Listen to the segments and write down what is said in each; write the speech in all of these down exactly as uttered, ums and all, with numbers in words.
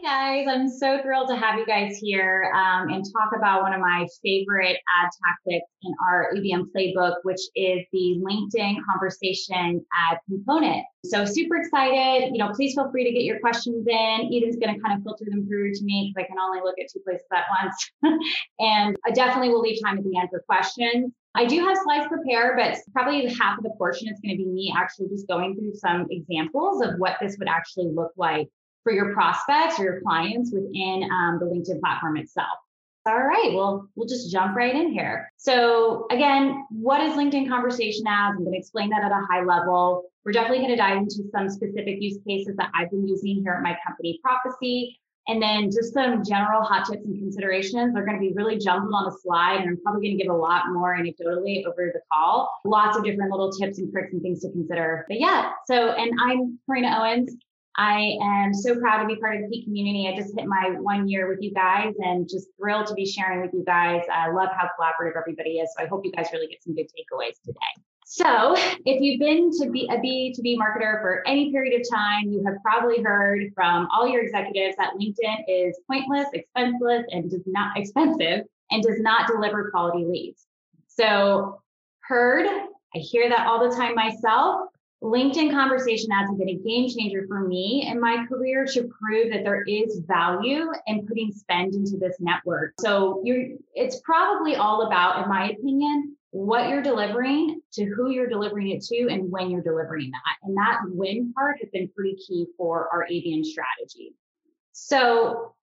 Guys, I'm so thrilled to have you guys here um, and talk about one of my favorite ad tactics in our A B M playbook, which is the LinkedIn conversation ad component. So super excited. You know, please feel free to get your questions in. Eden's going to kind of filter them through to me because I can only look at two places at once. And I definitely will leave time at the end for questions. I do have slides prepared, but probably half of the portion is going to be me actually just going through some examples of what this would actually look like for your prospects or your clients within um, the LinkedIn platform itself. All right, well, we'll just jump right in here. So again, what is LinkedIn conversation ads? I'm going to explain that at a high level. We're definitely going to dive into some specific use cases that I've been using here at my company, Prophecy, and then just some general hot tips and considerations. They're going to be really jumbled on the slide, and I'm probably going to give a lot more anecdotally over the call. Lots of different little tips and tricks and things to consider. But yeah, so, and I'm Corrina Owens. I am so proud to be part of the Peak community. I just hit my one year with you guys and just thrilled to be sharing with you guys. I love how collaborative everybody is. So I hope you guys really get some good takeaways today. So if you've been to be a B two B marketer for any period of time, you have probably heard from all your executives that LinkedIn is pointless, expenseless, and does not expensive and does not deliver quality leads. So heard, I hear that all the time myself. LinkedIn conversation ads have been a game changer for me in my career to prove that there is value in putting spend into this network. So you're, it's probably all about, in my opinion, what you're delivering to who you're delivering it to and when you're delivering that. And that when part has been pretty key for our A B M strategy. So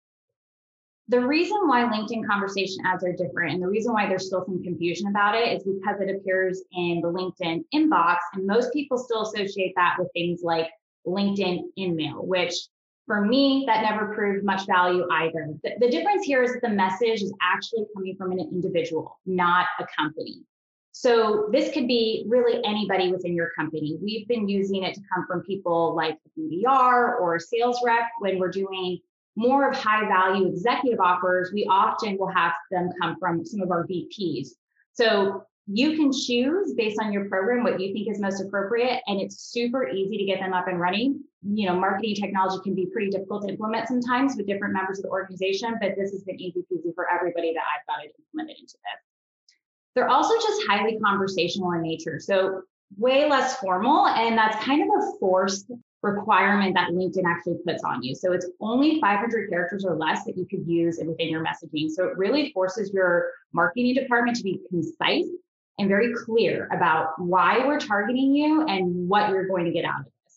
the reason why LinkedIn conversation ads are different and the reason why there's still some confusion about it is because it appears in the LinkedIn inbox, and most people still associate that with things like LinkedIn InMail, which for me, that never proved much value either. The, the difference here is that the message is actually coming from an individual, not a company. So this could be really anybody within your company. We've been using it to come from people like a B D R or a sales rep when we're doing more of high value executive offers. We often will have them come from some of our V Ps. So you can choose based on your program what you think is most appropriate, and it's super easy to get them up and running. You know, marketing technology can be pretty difficult to implement sometimes with different members of the organization, but this has been easy peasy for everybody that I've got it implemented into this. They're also just highly conversational in nature, so way less formal, and that's kind of a forced requirement that LinkedIn actually puts on you. So it's only five hundred characters or less that you could use within your messaging. So it really forces your marketing department to be concise and very clear about why we're targeting you and what you're going to get out of this.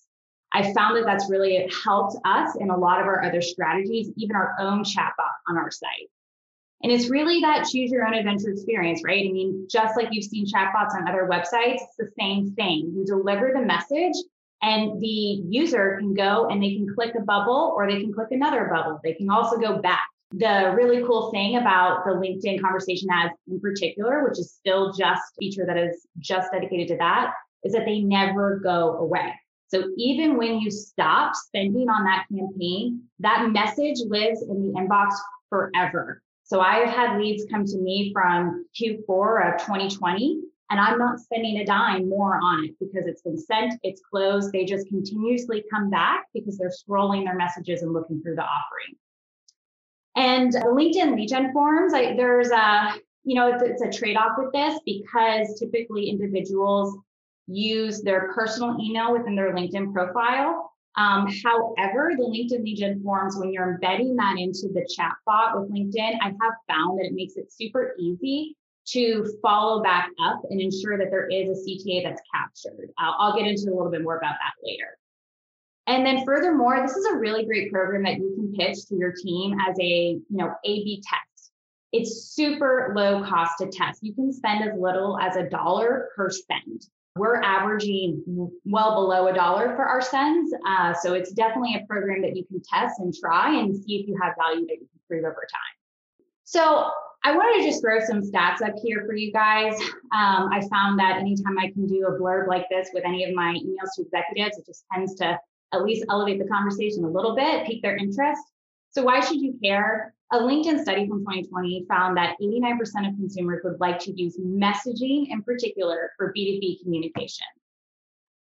I found that that's really helped us in a lot of our other strategies, even our own chatbot on our site. And it's really that choose your own adventure experience, right? I mean, just like you've seen chatbots on other websites, it's the same thing. You deliver the message, and the user can go and they can click a bubble or they can click another bubble. They can also go back. The really cool thing about the LinkedIn conversation ads in particular, which is still just a feature that is just dedicated to that, is that they never go away. So even when you stop spending on that campaign, that message lives in the inbox forever. So I've had leads come to me from Q four of twenty twenty. And I'm not spending a dime more on it because it's been sent, it's closed. They just continuously come back because they're scrolling their messages and looking through the offering. And the LinkedIn lead gen forms, I, there's a, you know, it's, it's a trade-off with this because typically individuals use their personal email within their LinkedIn profile. Um, however, the LinkedIn lead gen forms, when you're embedding that into the chat bot with LinkedIn, I have found that it makes it super easy to follow back up and ensure that there is a C T A that's captured. Uh, I'll get into a little bit more about that later. And then furthermore, this is a really great program that you can pitch to your team as a, you know, A B test. It's super low cost to test. You can spend as little as a dollar per send. We're averaging well below a dollar for our sends. Uh, so it's definitely a program that you can test and try and see if you have value that you can prove over time. So I wanted to just throw some stats up here for you guys. Um, I found that anytime I can do a blurb like this with any of my emails to executives, it just tends to at least elevate the conversation a little bit, pique their interest. So why should you care? A LinkedIn study from twenty twenty found that eighty-nine percent of consumers would like to use messaging in particular for B two B communication.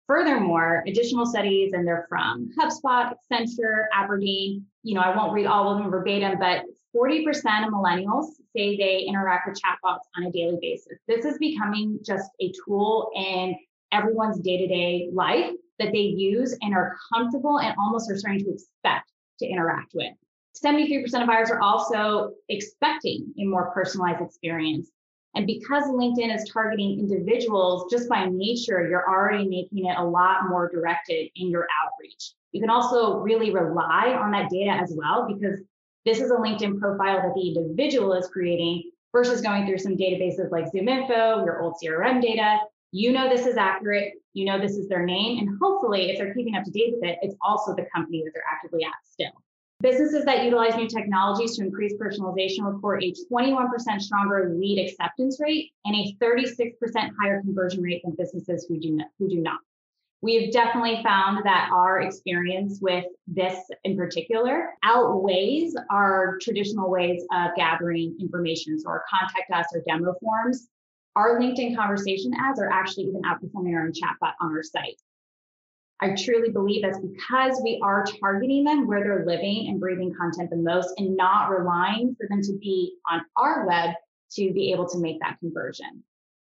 Furthermore, additional studies, and they're from HubSpot, Accenture, Aberdeen, you know, I won't read all of them verbatim, but forty percent of millennials say they interact with chatbots on a daily basis. This is becoming just a tool in everyone's day-to-day life that they use and are comfortable and almost are starting to expect to interact with. seventy-three percent of buyers are also expecting a more personalized experience. And because LinkedIn is targeting individuals, just by nature, you're already making it a lot more directed in your outreach. You can also really rely on that data as well, because this is a LinkedIn profile that the individual is creating versus going through some databases like ZoomInfo, your old C R M data. You know this is accurate. You know this is their name. And hopefully, if they're keeping up to date with it, it's also the company that they're actively at still. Businesses that utilize new technologies to increase personalization report a twenty-one percent stronger lead acceptance rate and a thirty-six percent higher conversion rate than businesses who do not, who do not. We have definitely found that our experience with this in particular outweighs our traditional ways of gathering information. So our contact us or demo forms, our LinkedIn conversation ads are actually even outperforming our own chatbot on our site. I truly believe that's because we are targeting them where they're living and breathing content the most and not relying for them to be on our web to be able to make that conversion.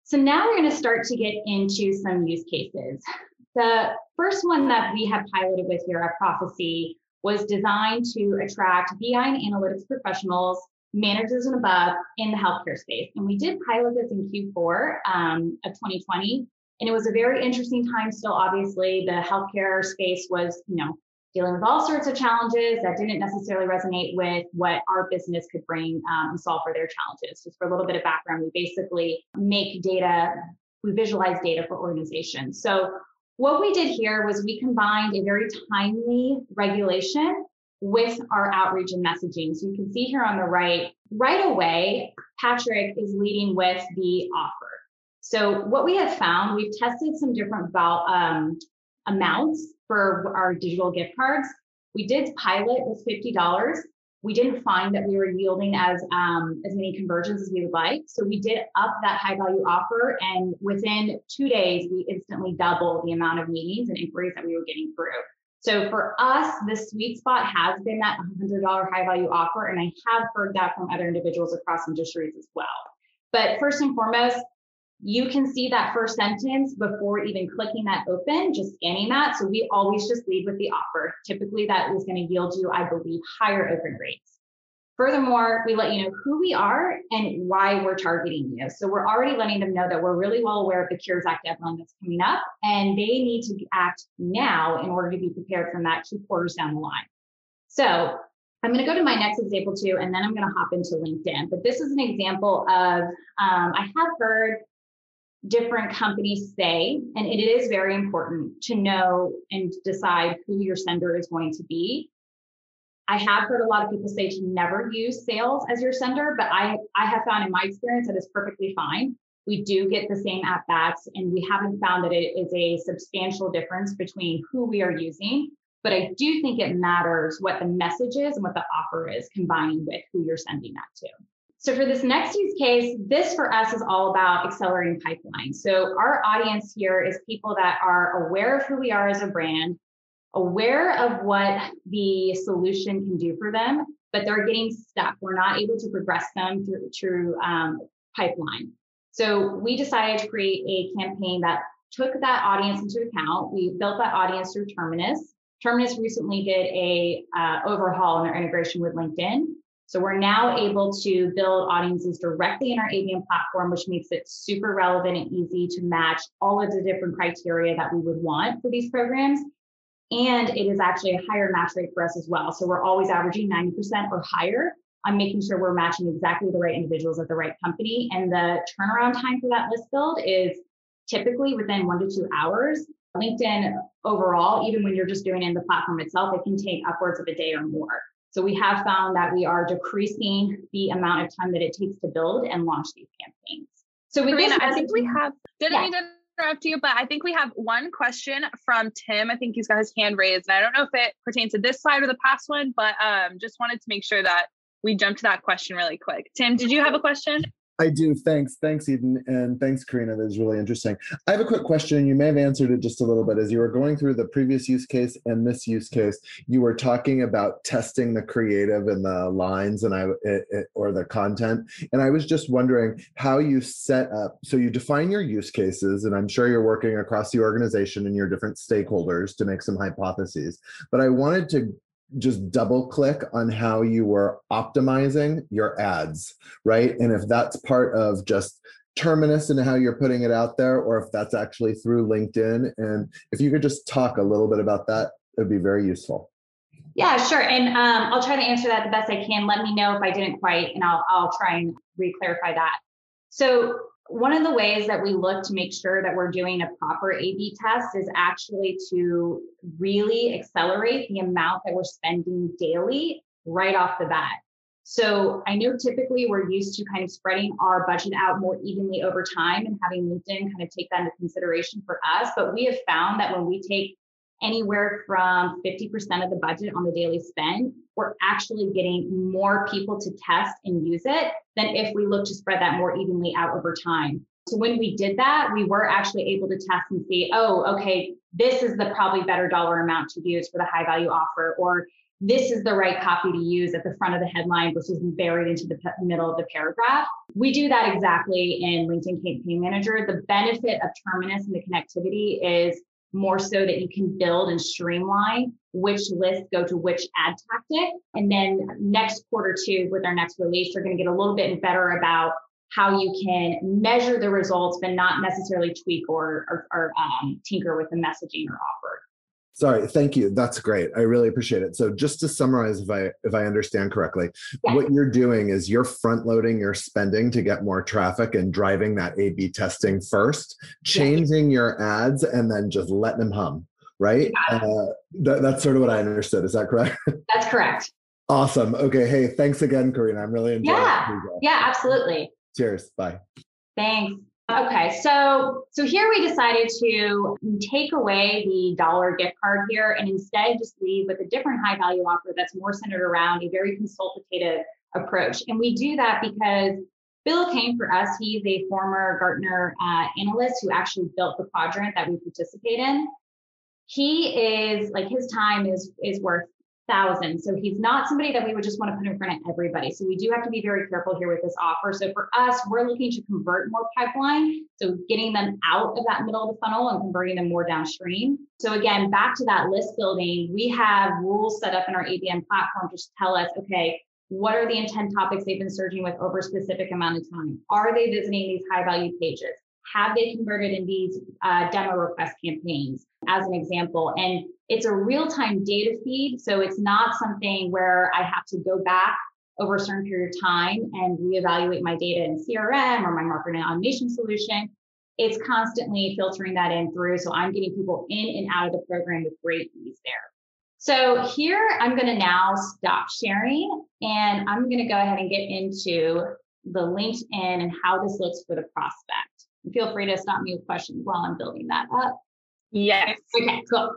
So now we're going to start to get into some use cases. The first one that we have piloted with here at Prophecy was designed to attract B I and analytics professionals, managers and above in the healthcare space. And we did pilot this in Q four um, of twenty twenty. And it was a very interesting time still, obviously. The healthcare space was, you know, dealing with all sorts of challenges that didn't necessarily resonate with what our business could bring um, and solve for their challenges. Just for a little bit of background, we basically make data, we visualize data for organizations. So what we did here was we combined a very timely regulation with our outreach and messaging. So you can see here on the right, right away, Patrick is leading with the offer. So what we have found, we've tested some different um, amounts for our digital gift cards. We did pilot with fifty dollars. We didn't find that we were yielding as, um, as many conversions as we would like. So we did up that high value offer. And within two days, we instantly doubled the amount of meetings and inquiries that we were getting through. So for us, the sweet spot has been that one hundred dollars high value offer. And I have heard that from other individuals across industries as well. But first and foremost, you can see that first sentence before even clicking that open, just scanning that. So we always just lead with the offer. Typically that is going to yield you, I believe, higher open rates. Furthermore, we let you know who we are and why we're targeting you. So we're already letting them know that we're really well aware of the Cures Act deadline that's coming up, and they need to act now in order to be prepared for that two quarters down the line. So I'm going to go to my next example too, and then I'm going to hop into LinkedIn. But this is an example of, um, I have heard different companies say, and it is very important to know and decide who your sender is going to be. I have heard a lot of people say to never use sales as your sender, but I, I have found in my experience that it's perfectly fine. We do get the same at-bats, and we haven't found that it is a substantial difference between who we are using, but I do think it matters what the message is and what the offer is combined with who you're sending that to. So for this next use case, this for us is all about accelerating pipelines. So our audience here is people that are aware of who we are as a brand, aware of what the solution can do for them, but they're getting stuck. We're not able to progress them through, through um, pipeline. So we decided to create a campaign that took that audience into account. We built that audience through Terminus. Terminus recently did a uh, overhaul in their integration with LinkedIn. So we're now able to build audiences directly in our A B M platform, which makes it super relevant and easy to match all of the different criteria that we would want for these programs. And it is actually a higher match rate for us as well. So we're always averaging ninety percent or higher on making sure we're matching exactly the right individuals at the right company. And the turnaround time for that list build is typically within one to two hours. LinkedIn overall, even when you're just doing it in the platform itself, it can take upwards of a day or more. So we have found that we are decreasing the amount of time that it takes to build and launch these campaigns. So we Corrina, I think we have, didn't yeah. mean to interrupt you, but I think we have one question from Tim. I think he's got his hand raised, and I don't know if it pertains to this slide or the past one, but um, just wanted to make sure that we jumped to that question really quick. Tim, did you have a question? I do. Thanks. Thanks, Eden. And thanks, Corrina. That was really interesting. I have a quick question. You may have answered it just a little bit. As you were going through the previous use case and this use case, you were talking about testing the creative and the lines and I it, it, or the content. And I was just wondering how you set up. So you define your use cases, and I'm sure you're working across the organization and your different stakeholders to make some hypotheses. But I wanted to just double click on how you were optimizing your ads, right? And if that's part of just Terminus and how you're putting it out there, or if that's actually through LinkedIn. And if you could just talk a little bit about that, it'd be very useful. Yeah, sure. And um, I'll try to answer that the best I can. Let me know if I didn't quite, and I'll, I'll try and re-clarify that. So one of the ways that we look to make sure that we're doing a proper A B test is actually to really accelerate the amount that we're spending daily right off the bat. So I know typically we're used to kind of spreading our budget out more evenly over time and having LinkedIn kind of take that into consideration for us. But we have found that when we take anywhere from fifty percent of the budget on the daily spend, we're actually getting more people to test and use it than if we look to spread that more evenly out over time. So when we did that, we were actually able to test and see, oh, okay, this is the probably better dollar amount to use for the high value offer, or this is the right copy to use at the front of the headline versus buried into the p- middle of the paragraph. We do that exactly in LinkedIn Campaign Manager. The benefit of Terminus and the connectivity is more so that you can build and streamline which lists go to which ad tactic. And then next quarter two, with our next release, you're going to get a little bit better about how you can measure the results, but not necessarily tweak or, or, or um, tinker with the messaging or offer. Sorry. Thank you. That's great. I really appreciate it. So just to summarize, if I if I understand correctly, yes. What you're doing is you're front loading your spending to get more traffic and driving that A B testing first, changing yes. your ads, and then just letting them hum, right? Yes. Uh, th- that's sort of what I understood. Is that correct? That's correct. Awesome. Okay. Hey, thanks again, Corrina. I'm really enjoying yeah. it. Yeah, absolutely. Cheers. Bye. Thanks. Okay, so so here we decided to take away the dollar gift card here and instead just leave with a different high value offer that's more centered around a very consultative approach. And we do that because Bill Kane, for us, he's a former Gartner uh, analyst who actually built the quadrant that we participate in. He is, like, his time is is worth thousands. So he's not somebody that we would just want to put in front of everybody. So we do have to be very careful here with this offer. So for us, we're looking to convert more pipeline. So getting them out of that middle of the funnel and converting them more downstream. So again, back to that list building, we have rules set up in our A B M platform to tell us, okay, what are the intent topics they've been searching with over a specific amount of time? Are they visiting these high value pages? Have they converted in these uh, demo request campaigns, as an example? And it's a real-time data feed, so it's not something where I have to go back over a certain period of time and reevaluate my data in C R M or my marketing automation solution. It's constantly filtering that in through, so I'm getting people in and out of the program with great ease there. So here I'm going to now stop sharing, and I'm going to go ahead and get into the LinkedIn and how this looks for the prospect. Feel free to stop me with questions while I'm building that up. Yes. Okay, cool.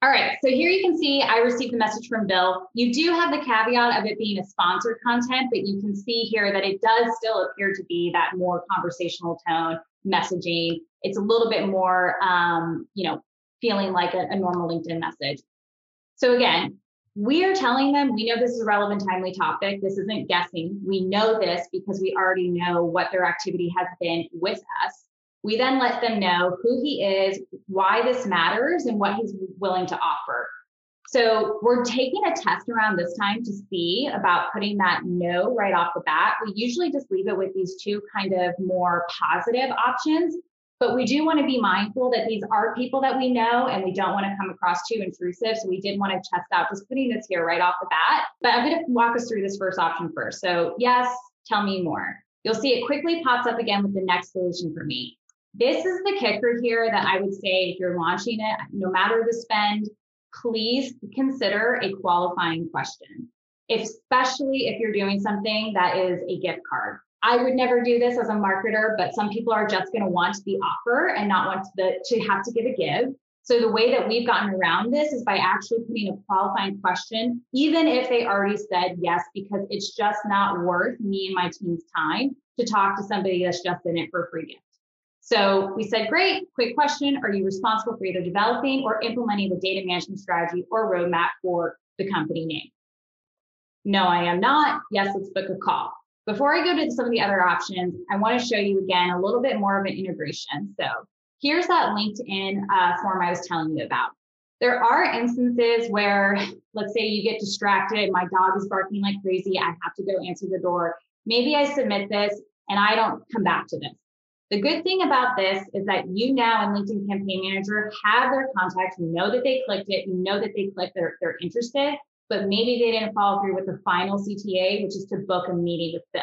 All right. So here you can see I received the message from Bill. You do have the caveat of it being a sponsored content, but you can see here that it does still appear to be that more conversational tone messaging. It's a little bit more, um, you know, feeling like a, a normal LinkedIn message. So again, we are telling them, we know this is a relevant, timely topic. This isn't guessing. We know this because we already know what their activity has been with us. We then let them know who he is, why this matters, and what he's willing to offer. So we're taking a test around this time to see about putting that no right off the bat. We usually just leave it with these two kind of more positive options, but we do want to be mindful that these are people that we know and we don't want to come across too intrusive. So we did want to test out just putting this here right off the bat, but I'm going to walk us through this first option first. So yes, tell me more. You'll see it quickly pops up again with the next solution for me. This is the kicker here that I would say, if you're launching it, no matter the spend, please consider a qualifying question. especially if you're doing something that is a gift card. I would never do this as a marketer, but some people are just going to want the offer and not want the, to have to give a give. So the way that we've gotten around this is by actually putting a qualifying question, even if they already said yes, because it's just not worth me and my team's time to talk to somebody that's just in it for a free gift. So we said, great, quick question. Are you responsible for either developing or implementing the data management strategy or roadmap for the company name? No, I am not. Yes, let's book a call. Before I go to some of the other options, I want to show you again a little bit more of an integration. So here's that LinkedIn uh, form I was telling you about. There are instances where, let's say you get distracted, my dog is barking like crazy, I have to go answer the door. Maybe I submit this and I don't come back to this. The good thing about this is that you now in LinkedIn Campaign Manager have their contacts, you know that they clicked it, you know that they clicked, they're, they're interested, but maybe they didn't follow through with the final C T A, which is to book a meeting with Bill.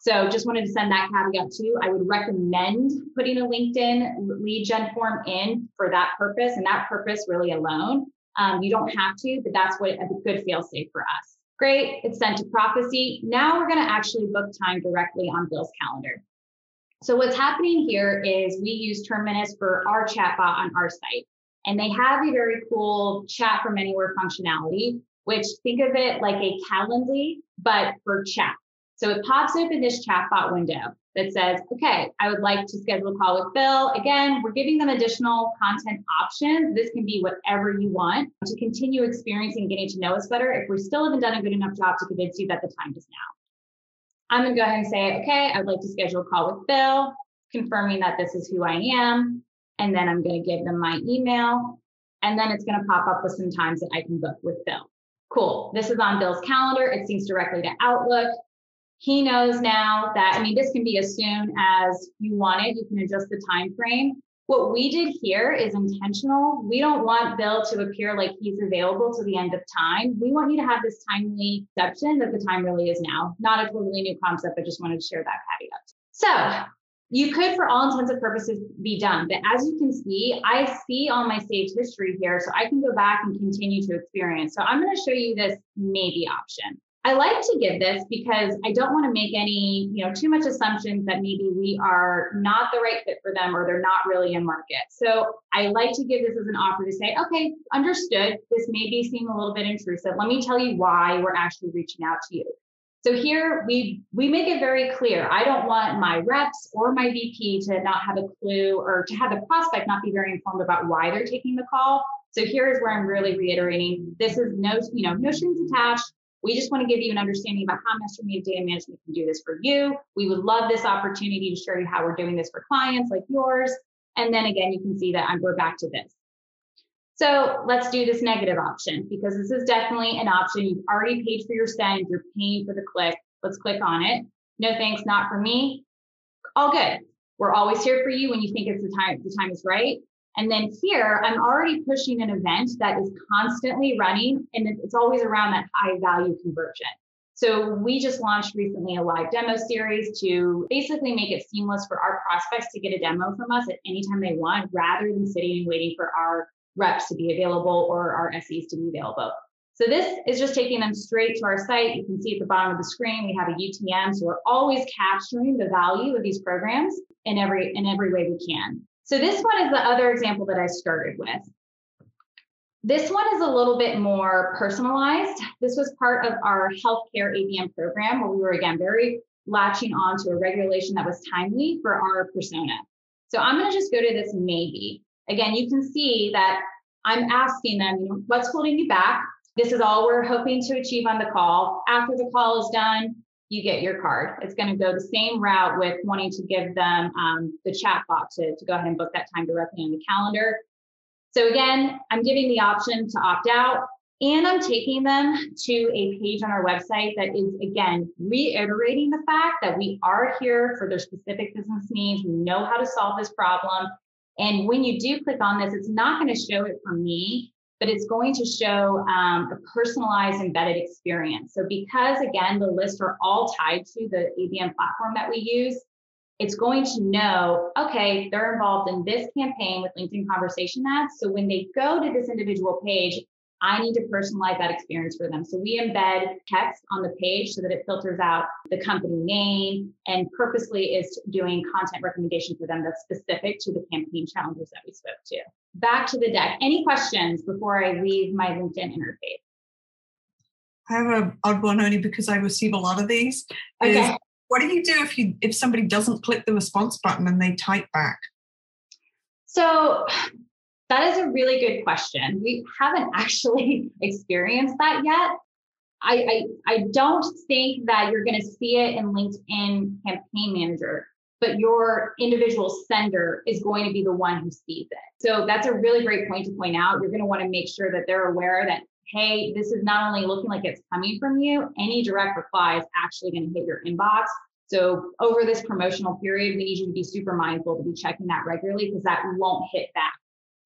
So just wanted to send that caveat too. I would recommend putting a LinkedIn lead gen form in for that purpose, and that purpose really alone. Um, you don't have to, but that's what a good fail-safe for us. Great, it's sent to Prophecy. Now we're gonna actually book time directly on Bill's calendar. So what's happening here is we use Terminus for our chatbot on our site, and they have a very cool chat from anywhere functionality, which think of it like a Calendly, but for chat. So it pops open this chatbot window that says, okay, I would like to schedule a call with Bill. Again, we're giving them additional content options. This can be whatever you want to continue experiencing, getting to know us better if we still haven't done a good enough job to convince you that the time is now. I'm gonna go ahead and say, okay, I'd like to schedule a call with Bill, confirming that this is who I am. And then I'm gonna give them my email. And then it's gonna pop up with some times that I can book with Bill. Cool, this is on Bill's calendar. It syncs directly to Outlook. He knows now that, I mean, this can be as soon as you want it, you can adjust the time frame. What we did here is intentional. We don't want Bill to appear like he's available to the end of time. We want you to have this timely perception that the time really is now. Not a totally new concept, but just wanted to share that caveat. So you could, for all intents and purposes, be done. But as you can see, I see all my saved history here, so I can go back and continue to experience. So I'm going to show you this maybe option. I like to give this because I don't want to make any, you know, too much assumptions that maybe we are not the right fit for them or they're not really in market. So I like to give this as an offer to say, okay, understood. This may be seem a little bit intrusive. Let me tell you why we're actually reaching out to you. So here we, we make it very clear. I don't want my reps or my V P to not have a clue or to have the prospect not be very informed about why they're taking the call. So here is where I'm really reiterating, this is no, you know, no strings attached. We just want to give you an understanding about how Mastermind Data Management can do this for you. We would love this opportunity to show you how we're doing this for clients like yours. And then again, you can see that I'm going back to this. So let's do this negative option because this is definitely an option. You've already paid for your send, you're paying for the click. Let's click on it. No thanks, not for me. All good. We're always here for you when you think it's the time, the time is right. And then here, I'm already pushing an event that is constantly running, and it's always around that high value conversion. So we just launched recently a live demo series to basically make it seamless for our prospects to get a demo from us at any time they want, rather than sitting and waiting for our reps to be available or our S Es to be available. So this is just taking them straight to our site. You can see at the bottom of the screen, we have a U T M. So we're always capturing the value of these programs in every, in every way we can. So this one is the other example that I started with. This one is a little bit more personalized. This was part of our healthcare A B M program where we were, again, very latching on to a regulation that was timely for our persona. So I'm going to just go to this maybe. Again, you can see that I'm asking them, you know, what's holding you back? This is all we're hoping to achieve on the call. After the call is done, you get your card. It's going to go the same route with wanting to give them um, the chat box to, to go ahead and book that time directly on the calendar. So again, I'm giving the option to opt out, and I'm taking them to a page on our website that is, again, reiterating the fact that we are here for their specific business needs. We know how to solve this problem. And when you do click on this, it's not going to show it for me, but it's going to show um, a personalized embedded experience. So because, again, the lists are all tied to the A B M platform that we use, it's going to know, okay, they're involved in this campaign with LinkedIn conversation ads. So when they go to this individual page, I need to personalize that experience for them. So we embed text on the page so that it filters out the company name and purposely is doing content recommendation for them that's specific to the campaign challenges that we spoke to. Back to the deck. Any questions before I leave my LinkedIn interface? I have an odd one only because I receive a lot of these. Okay. Is, what do you do if you if somebody doesn't click the response button and they type back? So that is a really good question. We haven't actually experienced that yet. I, I, I don't think that you're going to see it in LinkedIn Campaign Manager, but your individual sender is going to be the one who sees it. So that's a really great point to point out. You're going to want to make sure that they're aware that, hey, this is not only looking like it's coming from you, any direct reply is actually going to hit your inbox. So over this promotional period, we need you to be super mindful to be checking that regularly because that won't hit back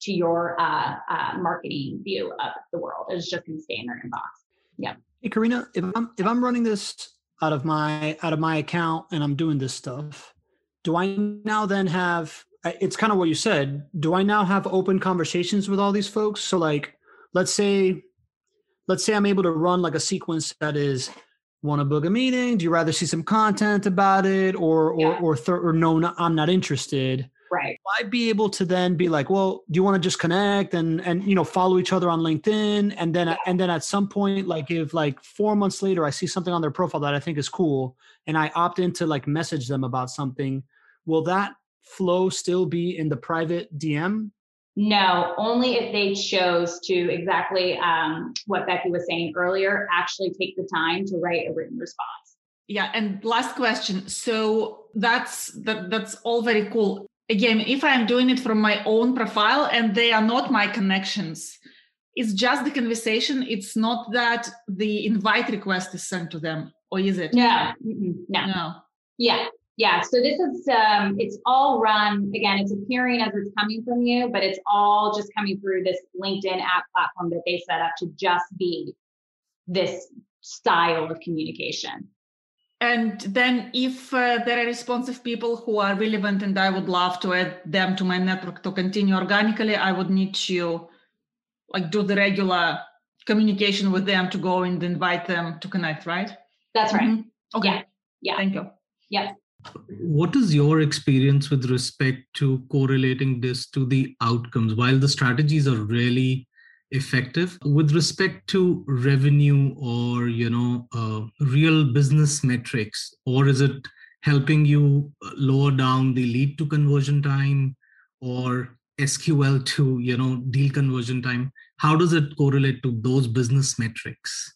to your uh, uh, marketing view of the world. It's just going to stay in their inbox. Yeah. Hey, Corrina, if I'm if I'm running this out of my out of my account and I'm doing this stuff, do I now then have? It's kind of what you said. Do I now have open conversations with all these folks? So like, let's say. Let's say I'm able to run like a sequence that is, want to book a meeting? Do you rather see some content about it, or or yeah. or, th- or no, no, I'm not interested. Right. I'd be able to then be like, well, do you want to just connect and and you know follow each other on LinkedIn, and then yeah. and then at some point, like if like four months later, I see something on their profile that I think is cool, and I opt in to like message them about something. Will that flow still be in the private D M? No, only if they chose to, exactly um, what Becky was saying earlier, actually take the time to write a written response. Yeah. And last question. So that's that, that's all very cool. Again, if I'm doing it from my own profile and they are not my connections, it's just the conversation. It's not that the invite request is sent to them, or is it? No, no, no. Yeah. Yeah, so this is, um, it's all run, again, it's appearing as it's coming from you, but it's all just coming through this LinkedIn app platform that they set up to just be this style of communication. And then if uh, there are responsive people who are relevant and I would love to add them to my network to continue organically, I would need to like do the regular communication with them to go and invite them to connect, right? That's right. Mm-hmm. Okay. Yeah. yeah. Thank you. Yep. What is your experience with respect to correlating this to the outcomes? While the strategies are really effective, with respect to revenue or, you know, uh, real business metrics, or is it helping you lower down the lead to conversion time or S Q L to, you know, deal conversion time? How does it correlate to those business metrics?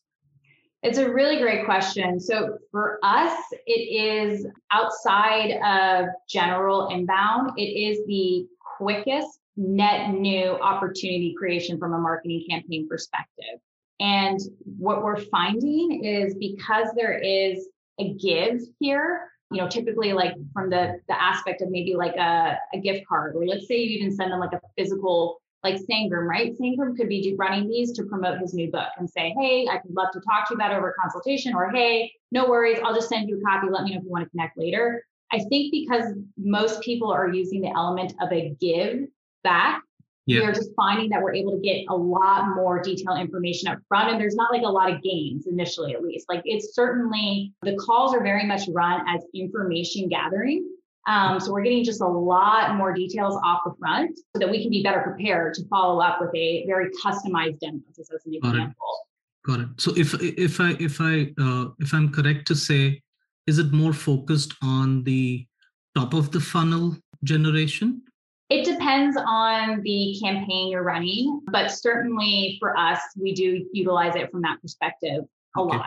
It's a really great question. So for us, it is outside of general inbound. It is the quickest net new opportunity creation from a marketing campaign perspective. And what we're finding is because there is a give here, you know, typically like from the, the aspect of maybe like a, a gift card, or let's say you even send them like a physical like Sangram, right? Sangram could be running these to promote his new book and say, hey, I'd love to talk to you about it over a consultation, or hey, no worries, I'll just send you a copy. Let me know if you want to connect later. I think because most people are using the element of a give back, yeah. we are just finding that we're able to get a lot more detailed information up front. And there's not like a lot of gains initially, at least. Like it's certainly, the calls are very much run as information gathering. Um, so we're getting just a lot more details off the front so that we can be better prepared to follow up with a very customized demo, as an example. Got it. So if if I if I uh, if I'm correct to say, is it more focused on the top of the funnel generation? It depends on the campaign you're running, but certainly for us, we do utilize it from that perspective a okay. lot.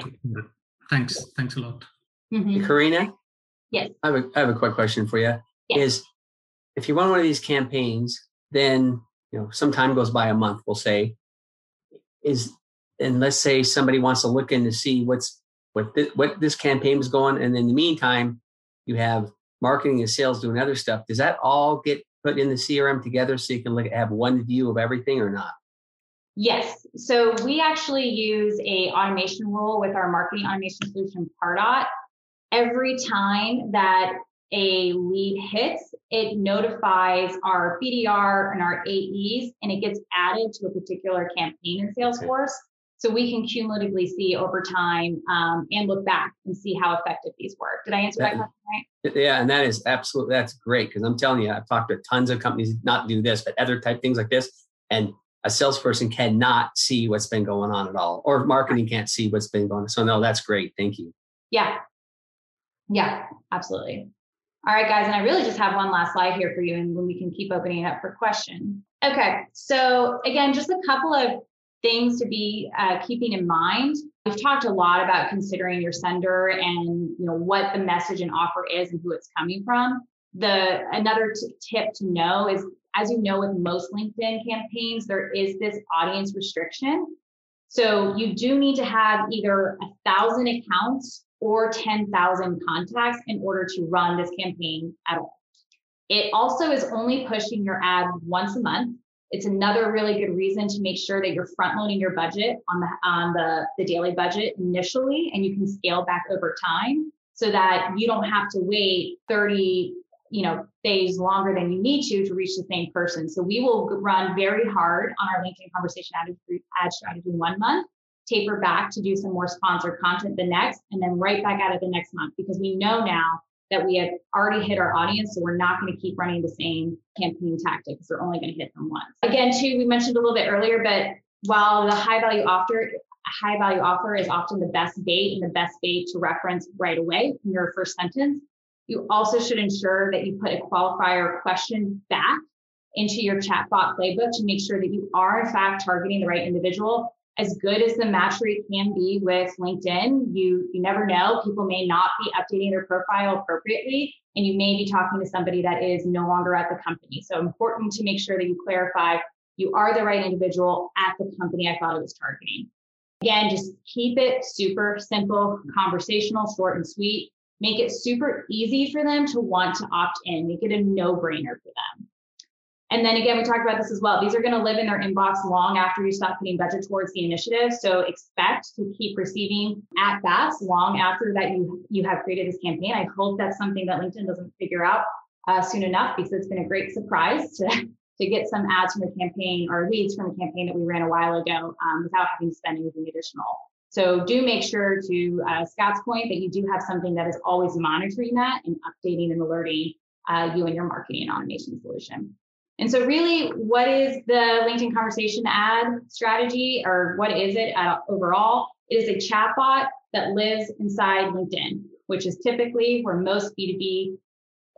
Okay. Yeah. Thanks. Thanks a lot. Mm-hmm. Corrina? Yes. I have, a, I have a quick question for you. Yes. Is if you run one of these campaigns, then you know some time goes by, a month, we'll say, is and let's say somebody wants to look in to see what's what th- what this campaign is going, and in the meantime, you have marketing and sales doing other stuff. Does that all get put in the C R M together so you can look have one view of everything or not? Yes. So we actually use a automation rule with our marketing automation solution, Pardot. Every time that a lead hits, it notifies our B D R and our A Es, and it gets added to a particular campaign in Salesforce. So we can cumulatively see over time um, and look back and see how effective these were. Did I answer that, that question right? Yeah, and that is absolutely, that's great. Because I'm telling you, I've talked to tons of companies not do this, but other type things like this. And a salesperson cannot see what's been going on at all, or marketing can't see what's been going on. So no, that's great. Thank you. Yeah. Yeah, absolutely. All right, guys. And I really just have one last slide here for you, and we can keep opening it up for questions. Okay. So again, just a couple of things to be uh, keeping in mind. We've talked a lot about considering your sender and you know what the message and offer is and who it's coming from. The another t- tip to know is, as you know, with most LinkedIn campaigns, there is this audience restriction. So you do need to have either a thousand accounts or ten thousand contacts in order to run this campaign at all. It also is only pushing your ad once a month. It's another really good reason to make sure that you're front loading your budget on the on the, the daily budget initially, and you can scale back over time so that you don't have to wait thirty you know, days longer than you need to to reach the same person. So we will run very hard on our LinkedIn conversation ad, ad strategy one month, taper back to do some more sponsored content the next, and then right back out of the next month, because we know now that we have already hit our audience. So we're not going to keep running the same campaign tactics. They're only going to hit them once. Again, too, we mentioned a little bit earlier, but while the high value offer, high value offer is often the best bait and the best bait to reference right away in your first sentence, you also should ensure that you put a qualifier question back into your chatbot playbook to make sure that you are in fact targeting the right individual. As good as the match rate can be with LinkedIn, you, you never know. People may not be updating their profile appropriately, and you may be talking to somebody that is no longer at the company. So important to make sure that you clarify you are the right individual at the company I thought it was targeting. Again, just keep it super simple, conversational, short and sweet. Make it super easy for them to want to opt in. Make it a no-brainer for them. And then again, we talked about this as well. These are going to live in their inbox long after you stop putting budget towards the initiative. So expect to keep receiving at-bats long after that you, you have created this campaign. I hope that's something that LinkedIn doesn't figure out uh, soon enough, because it's been a great surprise to, to get some ads from a campaign or leads from a campaign that we ran a while ago um, without having to spend anything additional. So do make sure, to uh, Scott's point, that you do have something that is always monitoring that and updating and alerting uh, you and your marketing and automation solution. And so really, what is the LinkedIn conversation ad strategy, or what is it uh, overall? It is a chatbot that lives inside LinkedIn, which is typically where most B two B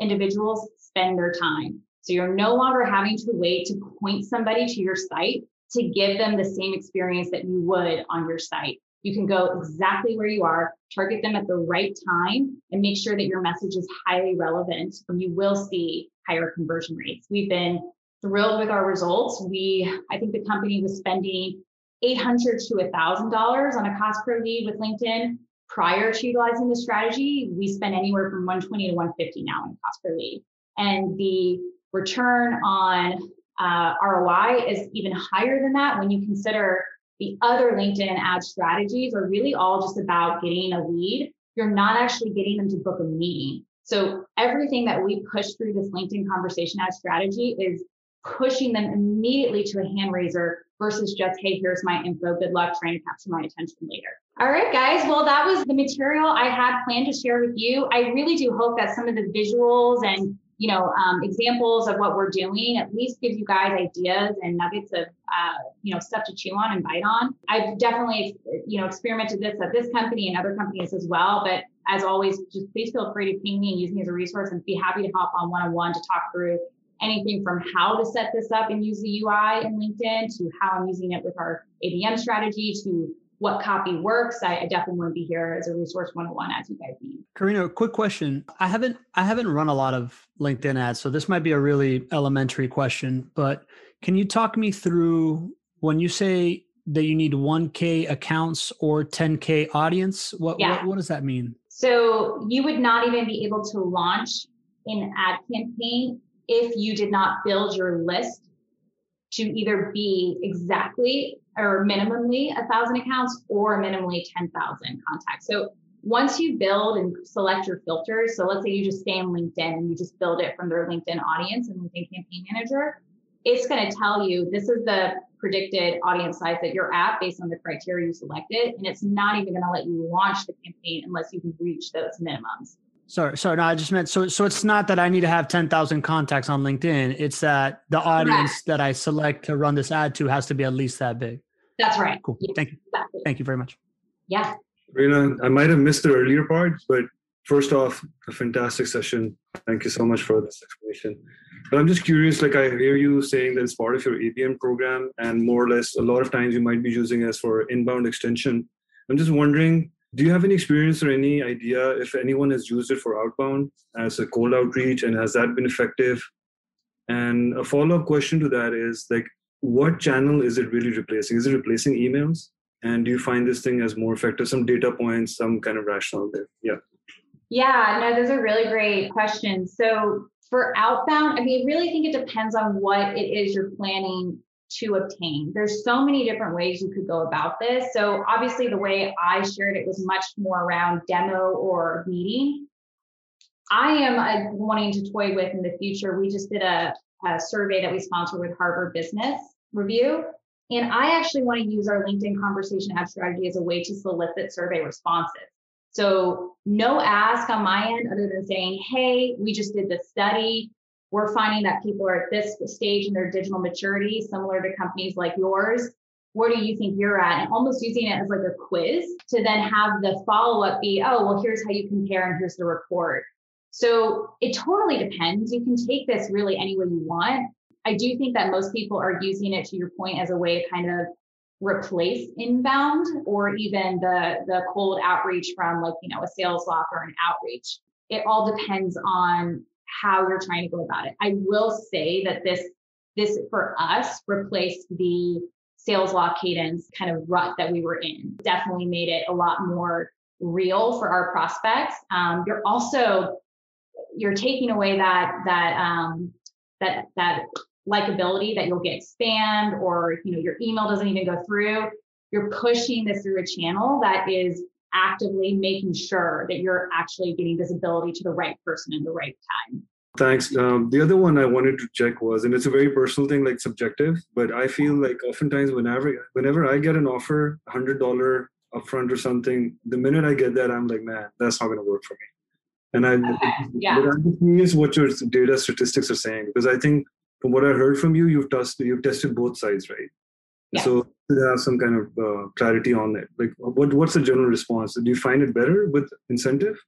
individuals spend their time. So you're no longer having to wait to point somebody to your site to give them the same experience that you would on your site. You can go exactly where you are, target them at the right time, and make sure that your message is highly relevant, and you will see higher conversion rates. We've been thrilled with our results. We, I think the company was spending eight hundred dollars to one thousand dollars on a cost per lead with LinkedIn prior to utilizing the strategy. We spend anywhere from one hundred twenty to one hundred fifty now on cost per lead. And the return on uh, R O I is even higher than that when you consider the other LinkedIn ad strategies are really all just about getting a lead. You're not actually getting them to book a meeting. So everything that we push through this LinkedIn conversation ad strategy is pushing them immediately to a hand raiser versus just, hey, here's my info, good luck trying to capture my attention later. All right, guys. Well, that was the material I had planned to share with you. I really do hope that some of the visuals and you know, um, examples of what we're doing at least gives you guys ideas and nuggets of, uh, you know, stuff to chew on and bite on. I've definitely, you know, experimented this at this company and other companies as well. But as always, just please feel free to ping me and use me as a resource, and be happy to hop on one-on-one to talk through anything from how to set this up and use the U I in LinkedIn to how I'm using it with our A B M strategy to what copy works. I, I definitely want to be here as a resource one-on-one as you guys need. Corrina, quick question. I haven't I haven't run a lot of LinkedIn ads, so this might be a really elementary question, but can you talk me through when you say that you need one K accounts or ten K audience? What, yeah. what, what does that mean? So you would not even be able to launch an ad campaign if you did not build your list to either be exactly or minimally a thousand accounts or minimally ten thousand contacts. So once you build and select your filters, so let's say you just stay in LinkedIn and you just build it from their LinkedIn audience and LinkedIn Campaign Manager, it's going to tell you this is the predicted audience size that you're at based on the criteria you selected. And it's not even going to let you launch the campaign unless you can reach those minimums. Sorry, sorry, no, I just meant, so so it's not that I need to have ten thousand contacts on LinkedIn. It's that the audience Correct. That I select to run this ad to has to be at least that big. That's right. Cool. Yes, Thank you. Exactly. Thank you very much. Yeah. Corrina, I might have missed the earlier part, but first off, a fantastic session. Thank you so much for this explanation. But I'm just curious, like I hear you saying that it's part of your A B M program and more or less a lot of times you might be using us for inbound extension. I'm just wondering, do you have any experience or any idea if anyone has used it for outbound as a cold outreach and has that been effective? And a follow-up question to that is like, what channel is it really replacing? Is it replacing emails? And do you find this thing as more effective? Some data points, some kind of rationale there. Yeah. Yeah, no, those are really great questions. So for outbound, I mean, I really think it depends on what it is you're planning to obtain. There's so many different ways you could go about this. So obviously the way I shared it was much more around demo or meeting. I am uh, wanting to toy with in the future. We just did a, a survey that we sponsored with Harvard Business Review. And I actually want to use our LinkedIn conversation ad strategy as a way to solicit survey responses. So no ask on my end other than saying, hey, we just did this study. We're finding that people are at this stage in their digital maturity, similar to companies like yours. Where do you think you're at? And almost using it as like a quiz to then have the follow-up be, oh, well, here's how you compare and here's the report. So it totally depends. You can take this really any way you want. I do think that most people are using it, to your point, as a way to kind of replace inbound or even the, the cold outreach from like, you know, a sales loft or an outreach. It all depends on how you're trying to go about it. I will say that this, this for us replaced the sales loft cadence kind of rut that we were in. Definitely made it a lot more real for our prospects. Um, you're also, you're taking away that, that, um, that, that, likability that you'll get spammed or, you know, your email doesn't even go through. You're pushing this through a channel that is actively making sure that you're actually getting visibility to the right person in the right time. Thanks. Um, the other one I wanted to check was, and it's a very personal thing, like subjective, but I feel like oftentimes whenever, whenever I get an offer, one hundred dollars upfront or something, the minute I get that, I'm like, man, that's not going to work for me. And I, okay. yeah. But I'm curious what your data statistics are saying, because I think from what I heard from you, you've tested, you've tested both sides, right? Yeah. So to have some kind of uh, clarity on it, like what what's the general response? Do you find it better with incentive?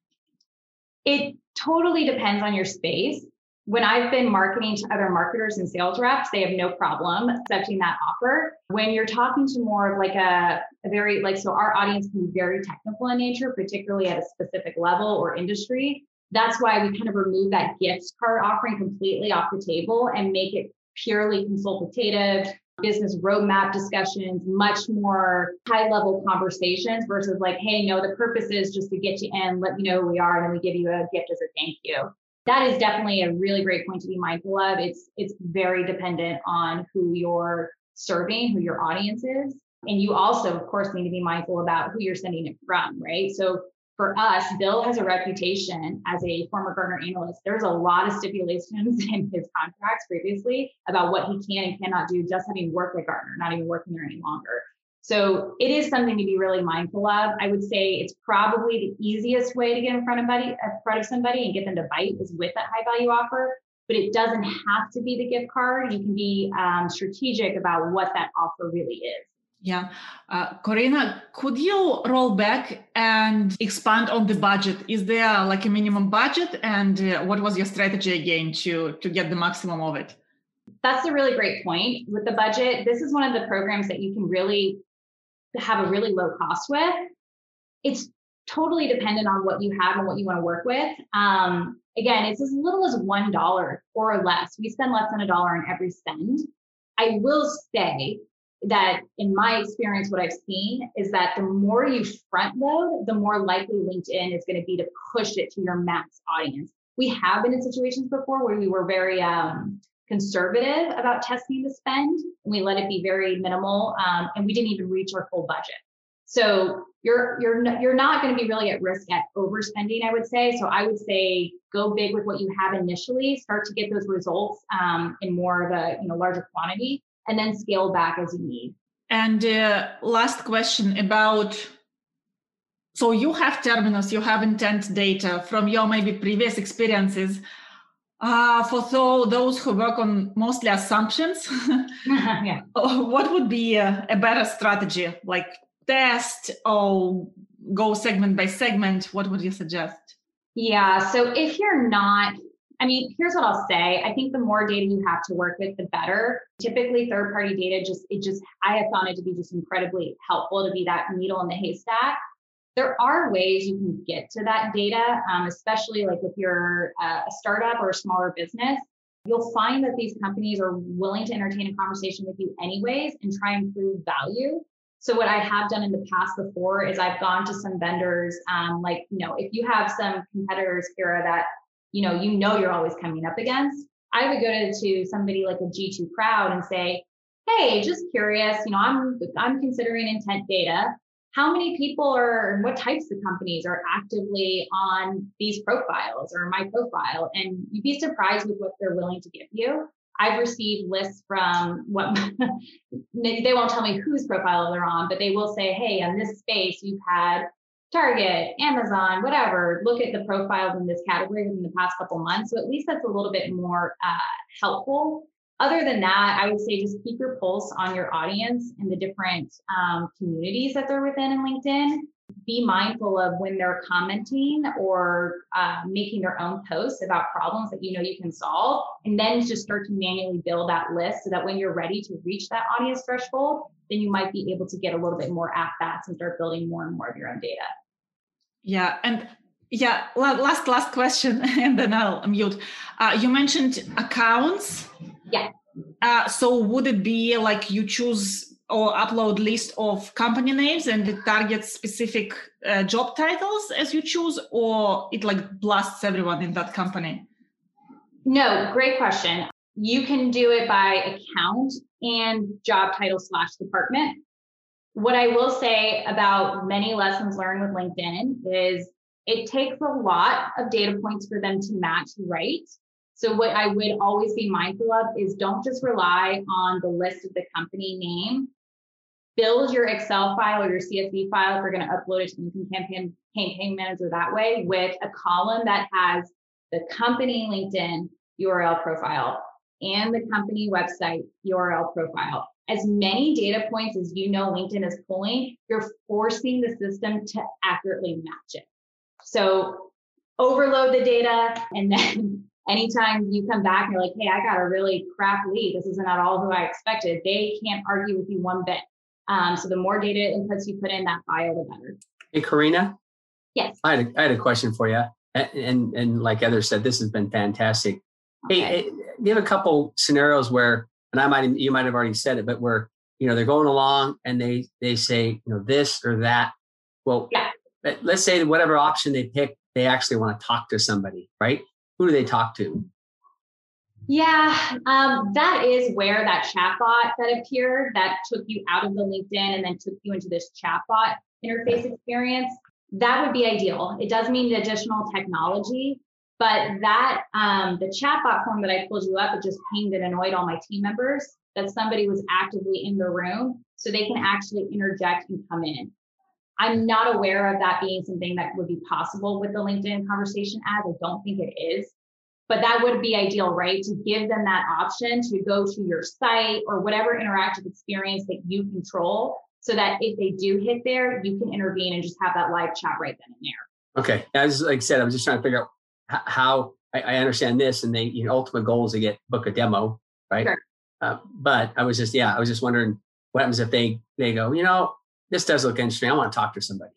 It totally depends on your space. When I've been marketing to other marketers and sales reps, they have no problem accepting that offer. When you're talking to more of like a, a very like, so our audience can be very technical in nature, particularly at a specific level or industry. That's why we kind of remove that gift card offering completely off the table and make it purely consultative, business roadmap discussions, much more high-level conversations versus like, hey, no, the purpose is just to get you in, let you know who we are, and then we give you a gift as a thank you. That is definitely a really great point to be mindful of. It's, it's very dependent on who you're serving, who your audience is. And you also, of course, need to be mindful about who you're sending it from, right? So for us, Bill has a reputation as a former Gartner analyst. There's a lot of stipulations in his contracts previously about what he can and cannot do just having worked at Gartner, not even working there any longer. So it is something to be really mindful of. I would say it's probably the easiest way to get in front of, buddy, in front of somebody and get them to bite is with that high value offer, but it doesn't have to be the gift card. You can be um, strategic about what that offer really is. Yeah. Uh, Corrina, could you roll back and expand on the budget? Is there like a minimum budget? And uh, what was your strategy again to, to get the maximum of it? That's a really great point. With the budget, this is one of the programs that you can really have a really low cost with. It's totally dependent on what you have and what you want to work with. Um, again, it's as little as one dollar or less. We spend less than a dollar on every send. I will say that in my experience, what I've seen is that the more you front load, the more likely LinkedIn is going to be to push it to your max audience. We have been in situations before where we were very um, conservative about testing the spend, and we let it be very minimal, um, and we didn't even reach our full budget. So you're you're you're not going to be really at risk at overspending, I would say. So I would say go big with what you have initially, start to get those results um, in more of a you know larger quantity, and then scale back as you need. And uh, last question about, so you have Terminus, you have intent data from your maybe previous experiences. Uh, for so those who work on mostly assumptions, yeah. What would be a, a better strategy? Like test or go segment by segment? What would you suggest? Yeah, so if you're not, I mean, here's what I'll say. I think the more data you have to work with, the better. Typically, third-party data, just it just I have found it to be just incredibly helpful to be that needle in the haystack. There are ways you can get to that data, um, especially like if you're a startup or a smaller business, you'll find that these companies are willing to entertain a conversation with you anyways and try and prove value. So what I have done in the past before is I've gone to some vendors, um, like, you know, if you have some competitors here that, you know, you know, you're always coming up against, I would go to, to somebody like a G two crowd and say, hey, just curious, you know, I'm I'm considering intent data. How many people are, and what types of companies are actively on these profiles or my profile? And you'd be surprised with what they're willing to give you. I've received lists from what, they won't tell me whose profile they're on, but they will say, hey, in this space, you've had Target, Amazon, whatever, look at the profiles in this category in the past couple months. So at least that's a little bit more uh, helpful. Other than that, I would say just keep your pulse on your audience and the different um, communities that they're within in LinkedIn. Be mindful of when they're commenting or uh, making their own posts about problems that you know you can solve, and then just start to manually build that list so that when you're ready to reach that audience threshold, then you might be able to get a little bit more at-bats and start building more and more of your own data. Yeah, and yeah, last last question, and then I'll mute. Uh, you mentioned accounts. Yeah. Uh, so would it be like you choose or upload list of company names and it targets specific uh, job titles as you choose, or it like blasts everyone in that company? No, great question. You can do it by account and job title slash department. What I will say about many lessons learned with LinkedIn is it takes a lot of data points for them to match right. So what I would always be mindful of is don't just rely on the list of the company name. Build your Excel file or your C S V file if you're going to upload it to LinkedIn campaign, campaign manager that way with a column that has the company LinkedIn U R L profile and the company website U R L profile. As many data points as you know LinkedIn is pulling, you're forcing the system to accurately match it. So overload the data, and then anytime you come back and you're like, hey, I got a really crap lead. This is not all who I expected. They can't argue with you one bit. Um, so the more data inputs you put in that file, the better. Hey, Corrina? Yes. I had a, I had a question for you. And, and, and like others said, this has been fantastic. Okay. Hey, hey, you have a couple scenarios where, and I might, you might have already said it, but where, you know, they're going along and they, they say, you know, this or that. Well, yeah. Let's say that whatever option they pick, they actually want to talk to somebody, right? Who do they talk to? Yeah, um, that is where that chatbot that appeared that took you out of the LinkedIn and then took you into this chatbot interface experience. That would be ideal. It does mean additional technology, but that um, the chatbot form that I pulled you up, it just pinged and annoyed all my team members that somebody was actively in the room so they can actually interject and come in. I'm not aware of that being something that would be possible with the LinkedIn conversation ad. I don't think it is, but that would be ideal, right? To give them that option to go to your site or whatever interactive experience that you control so that if they do hit there, you can intervene and just have that live chat right then and there. Okay. As like I said, I was just trying to figure out how I understand this, and the you know, ultimate goal is to get book a demo, right? Sure. Uh, but I was just, yeah, I was just wondering what happens if they, they go, you know, this does look interesting. I want to talk to somebody.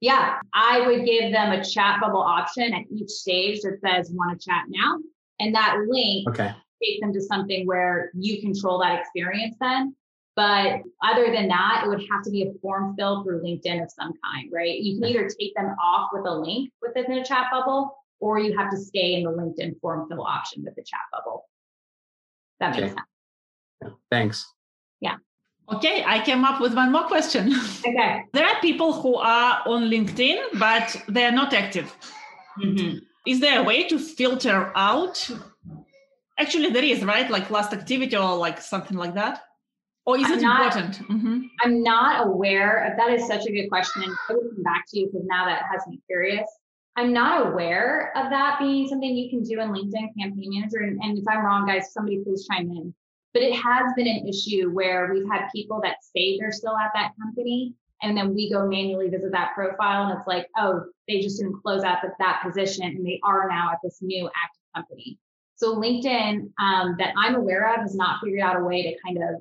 Yeah, I would give them a chat bubble option at each stage that says, want to chat now? And that link okay. takes them to something where you control that experience then. But other than that, it would have to be a form fill through LinkedIn of some kind, right? You can either take them off with a link within the chat bubble, or you have to stay in the LinkedIn form fill option with the chat bubble. That makes okay. sense. Thanks. Yeah. Okay, I came up with one more question. Okay. There are people who are on LinkedIn, but they are not active. Mm-hmm. Is there a way to filter out? Actually, there is, right? Like last activity or like something like that? Or is I'm it not, important? Mm-hmm. I'm not aware of that. Is such a good question. And I will come back to you because now that has me curious. I'm not aware of that being something you can do in LinkedIn Campaign Manager. And, and if I'm wrong, guys, somebody please chime in. But it has been an issue where we've had people that say they're still at that company, and then we go manually visit that profile, and it's like, oh, they just didn't close out at that position, and they are now at this new active company. So LinkedIn, um, that I'm aware of, has not figured out a way to kind of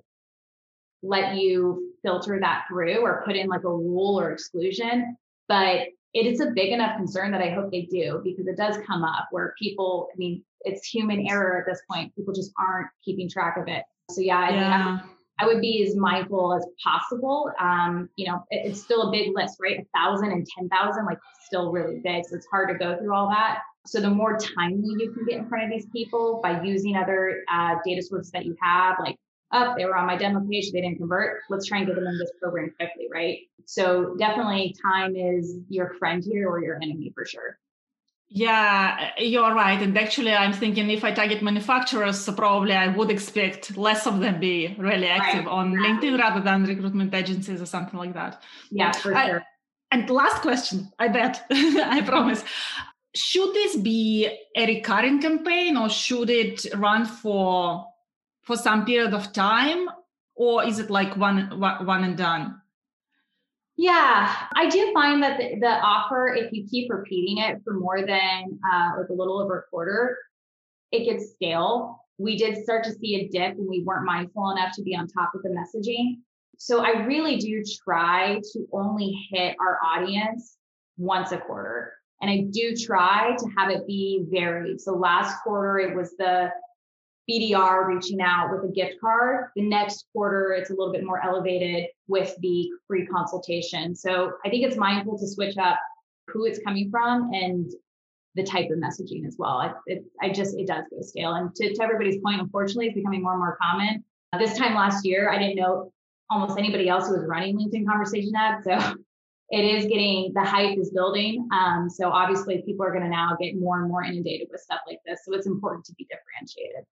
let you filter that through or put in like a rule or exclusion. But it is a big enough concern that I hope they do, because it does come up where people, I mean, it's human error at this point. People just aren't keeping track of it. So yeah, I, yeah. Mean, I would be as mindful as possible. Um, you know, it, it's still a big list, right? A thousand and ten thousand, like still really big. So it's hard to go through all that. So the more timely you can get in front of these people by using other uh, data sources that you have, like, oh, they were on my demo page, they didn't convert. Let's try and get them in this program quickly, right? So definitely time is your friend here or your enemy for sure. Yeah, you're right. And actually, I'm thinking if I target manufacturers, so probably I would expect less of them be really active right. on exactly. LinkedIn rather than recruitment agencies or something like that. Yeah, for I, sure. And last question, I bet, I promise. Should this be a recurring campaign or should it run for for some period of time? Or is it like one one and done? Yeah, I do find that the, the offer, if you keep repeating it for more than uh, like a little over a quarter, it gets stale. We did start to see a dip and we weren't mindful enough to be on top of the messaging. So I really do try to only hit our audience once a quarter. And I do try to have it be varied. So last quarter, it was the B D R reaching out with a gift card. The next quarter, it's a little bit more elevated with the free consultation. So I think it's mindful to switch up who it's coming from and the type of messaging as well. It, it, I just, it does go stale. And to, to everybody's point, unfortunately, it's becoming more and more common. Uh, this time last year, I didn't know almost anybody else who was running LinkedIn conversation ads. So it is getting, the hype is building. Um, so obviously people are going to now get more and more inundated with stuff like this. So it's important to be differentiated.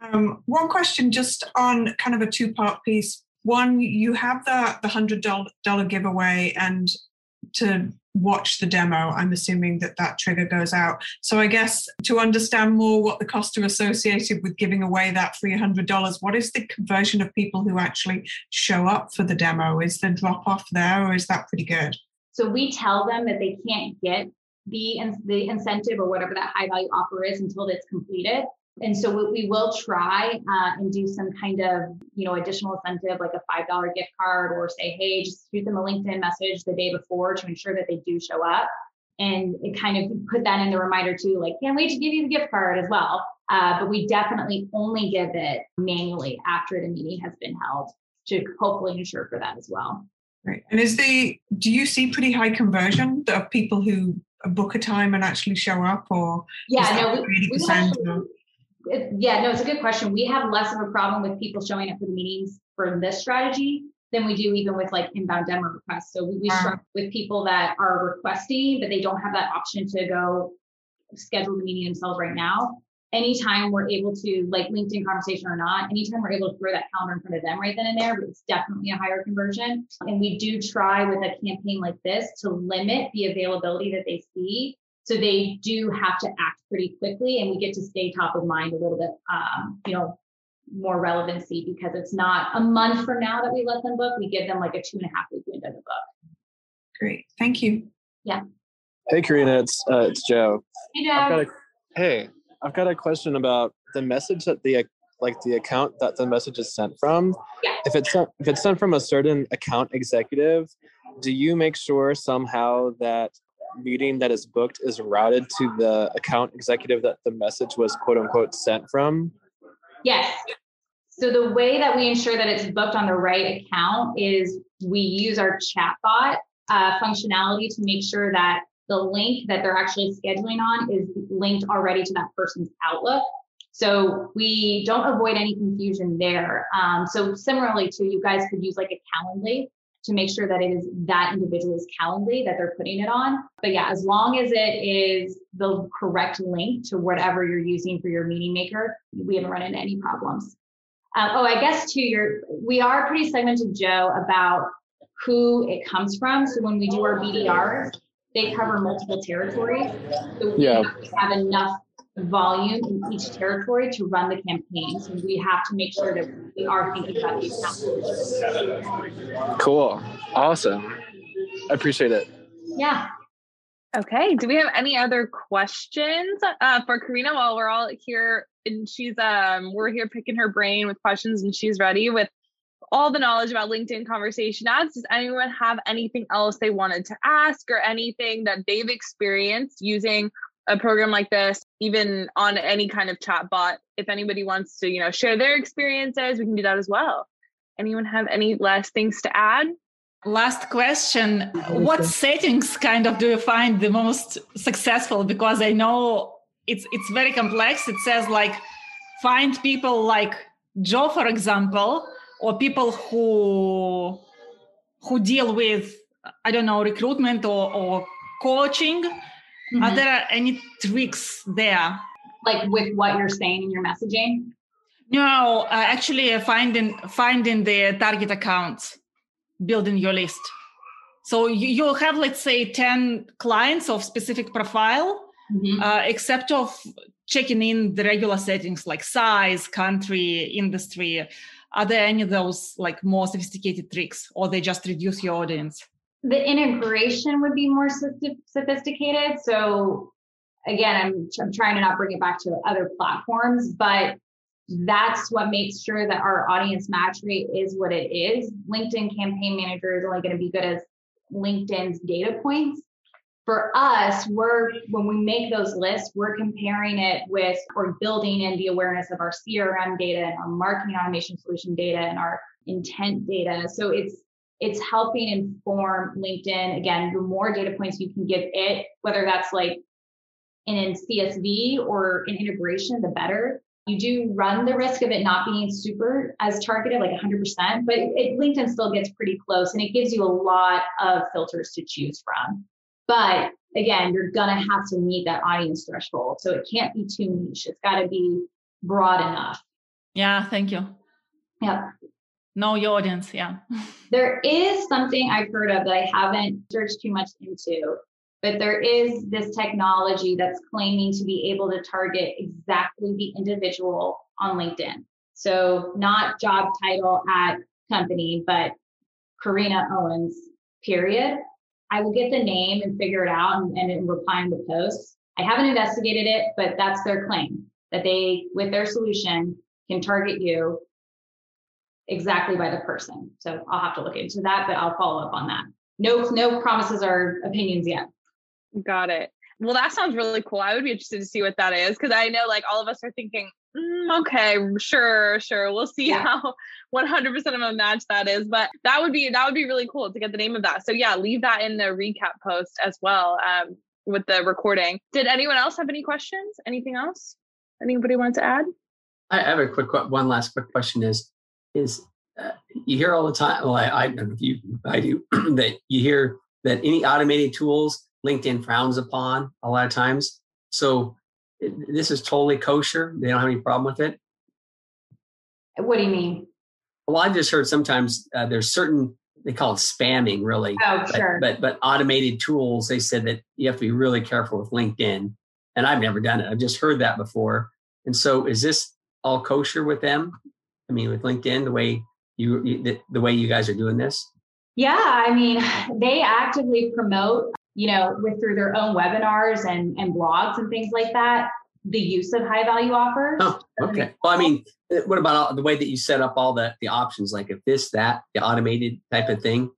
Um, one question just on kind of a two-part piece. One, you have the, the one hundred dollars giveaway and to watch the demo, I'm assuming that that trigger goes out. So I guess to understand more what the costs are associated with giving away that three hundred dollars, what is the conversion of people who actually show up for the demo? Is the drop-off there or is that pretty good? So we tell them that they can't get the, the incentive or whatever that high-value offer is until it's completed. And so we will try uh, and do some kind of, you know, additional incentive, like a five dollars gift card, or say, hey, just shoot them a LinkedIn message the day before to ensure that they do show up. And it kind of put that in the reminder too, like, can't wait to give you the gift card as well. Uh, but we definitely only give it manually after the meeting has been held to hopefully ensure for that as well. Right. And is the, do you see pretty high conversion of people who book a time and actually show up, or? Yeah, no, we, we actually, It, yeah, no, it's a good question. We have less of a problem with people showing up for the meetings for this strategy than we do even with like inbound demo requests. So we, we wow. struggle with people that are requesting, but they don't have that option to go schedule the meeting themselves right now. Anytime we're able to, like LinkedIn conversation or not, anytime we're able to throw that calendar in front of them right then and there, but it's definitely a higher conversion. And we do try with a campaign like this to limit the availability that they see. So they do have to act pretty quickly, and we get to stay top of mind a little bit, um, you know, more relevancy, because it's not a month from now that we let them book. We give them like a two and a half week window to book. Great. Thank you. Yeah. Hey, Corrina, it's, uh, it's Joe. Hey, Joe. I've got a, hey, I've got a question about the message that the, like the account that the message is sent from. Yeah. If it's sent, if it's sent from a certain account executive, do you make sure somehow that meeting that is booked is routed to the account executive that the message was quote unquote sent from? Yes. So the way that we ensure that it's booked on the right account is we use our chatbot uh, functionality to make sure that the link that they're actually scheduling on is linked already to that person's Outlook. So we don't avoid any confusion there. Um, so similarly too, you guys could use like a Calendly to make sure that it is that individual's Calendly that they're putting it on. But yeah, as long as it is the correct link to whatever you're using for your meeting maker, we haven't run into any problems. Um, oh, I guess too, you're, we are pretty segmented, Joe, about who it comes from. So when we do our B D Rs, they cover multiple territories. So we yeah. have, to have enough volume in each territory to run the campaign. So we have to make sure that we are thinking about these accounts. Cool. Awesome. I appreciate it. Yeah. Okay. Do we have any other questions uh, for Corrina while we're all here and she's, um, we're here picking her brain with questions and she's ready with all the knowledge about LinkedIn conversation ads? Does anyone have anything else they wanted to ask or anything that they've experienced using a program like this, even on any kind of chat bot? If anybody wants to, you know, share their experiences, we can do that as well. Anyone have any last things to add? Last question. What settings kind of do you find the most successful? Because I know it's it's very complex. It says like, find people like Joe, for example, or people who who deal with, I don't know, recruitment or, or coaching. Mm-hmm. Are there any tricks there? Like with what you're saying in your messaging? No, uh, actually finding finding the target accounts, building your list. So you, you'll have, let's say, ten clients of specific profile, mm-hmm. uh, except of checking in the regular settings like size, country, industry. Are there any of those like more sophisticated tricks, or they just reduce your audience? The integration would be more sophisticated. So again, I'm, I'm trying to not bring it back to other platforms, but that's what makes sure that our audience match rate is what it is. LinkedIn Campaign Manager is only going to be good as LinkedIn's data points. For us, we're when we make those lists, we're comparing it with or building in the awareness of our C R M data and our marketing automation solution data and our intent data. So it's It's helping inform LinkedIn. Again, the more data points you can give it, whether that's like in C S V or in integration, the better. You do run the risk of it not being super as targeted, like one hundred percent, but it, LinkedIn still gets pretty close and it gives you a lot of filters to choose from. But again, you're gonna have to meet that audience threshold. So it can't be too niche. It's gotta be broad enough. Yeah, thank you. Yeah. Know your audience, yeah. There is something I've heard of that I haven't searched too much into, but there is this technology that's claiming to be able to target exactly the individual on LinkedIn. So not job title at company, but Corrina Owens, period. I will get the name and figure it out and, and reply in the post. I haven't investigated it, but that's their claim, that they, with their solution, can target you exactly by the person. So I'll have to look into that, but I'll follow up on that. No, no promises or opinions yet. Got it. Well, that sounds really cool. I would be interested to see what that is, because I know like all of us are thinking, mm, okay, sure, sure. We'll see yeah. how one hundred percent of a match that is, but that would be, that would be really cool to get the name of that. So yeah, leave that in the recap post as well um, with the recording. Did anyone else have any questions? Anything else? Anybody want to add? I have a quick, one last quick question is, is uh, you hear all the time, well, I, I don't know if you, I do, that you hear that any automated tools LinkedIn frowns upon a lot of times. So it, this is totally kosher. They don't have any problem with it. What do you mean? Well, I've just heard sometimes uh, there's certain, they call it spamming really. Oh, but, sure. But, but automated tools, they said that you have to be really careful with LinkedIn. And I've never done it. I've just heard that before. And so is this all kosher with them? I mean, with LinkedIn, the way you, the, the way you guys are doing this? Yeah, I mean, they actively promote, you know, with through their own webinars and, and blogs and things like that, the use of high value offers. Oh, okay. Well, I mean, what about all, the way that you set up all the, the options, like if this, that, the automated type of thing?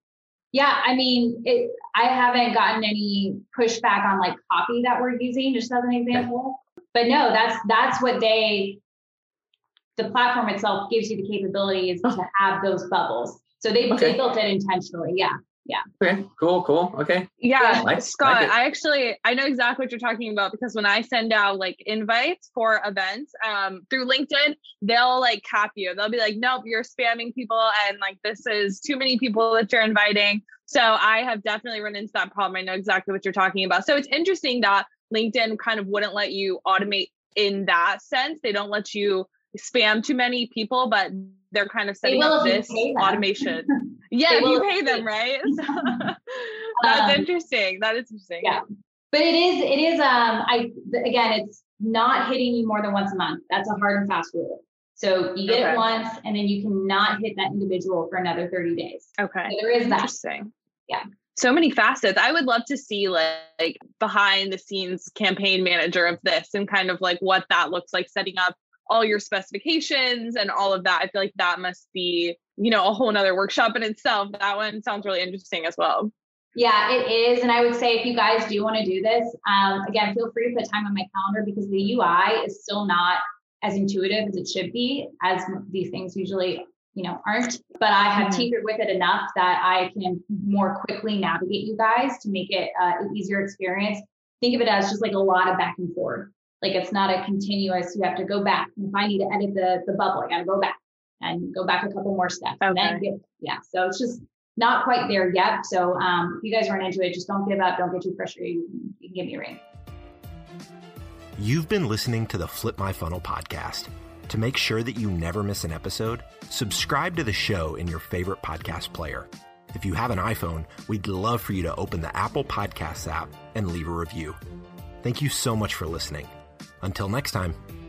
Yeah, I mean, it, I haven't gotten any pushback on like copy that we're using, just as an example. Okay. But no, that's that's what they... The platform itself gives you the capabilities oh. to have those bubbles. So they, okay. they built it intentionally. Yeah. Yeah. Okay. Cool. Cool. Okay. Yeah. Like, Scott, like I actually, I know exactly what you're talking about, because when I send out like invites for events um, through LinkedIn, they'll like cap you. They'll be like, nope, you're spamming people. And like, this is too many people that you're inviting. So I have definitely run into that problem. I know exactly what you're talking about. So it's interesting that LinkedIn kind of wouldn't let you automate in that sense. They don't let you spam too many people, but they're kind of setting up this automation. Yeah, you pay them, right? So, that's um, interesting. That is interesting. Yeah, but it is. It is. Um, I again, it's not hitting you more than once a month. That's a hard and fast rule. So you get okay. it once, and then you cannot hit that individual for another thirty days. Okay, so there is that. Interesting. Yeah. So many facets. I would love to see like, like behind the scenes campaign manager of this and kind of like what that looks like, setting up all your specifications and all of that. I feel like that must be, you know, a whole nother workshop in itself. That one sounds really interesting as well. Yeah, it is. And I would say if you guys do want to do this, um, again, feel free to put time on my calendar, because the U I is still not as intuitive as it should be, as these things usually you know, aren't, but I have tinkered with it enough that I can more quickly navigate you guys to make it uh, an easier experience. Think of it as just like a lot of back and forth. Like it's not a continuous, you have to go back. And if I need to edit the, the bubble, I got to go back and go back a couple more steps. Okay. And then get, yeah. So it's just not quite there yet. So um, if you guys aren't into it, just don't give up. Don't get too frustrated. You can give me a ring. You've been listening to the Flip My Funnel podcast. To make sure that you never miss an episode, subscribe to the show in your favorite podcast player. If you have an iPhone, we'd love for you to open the Apple Podcasts app and leave a review. Thank you so much for listening. Until next time.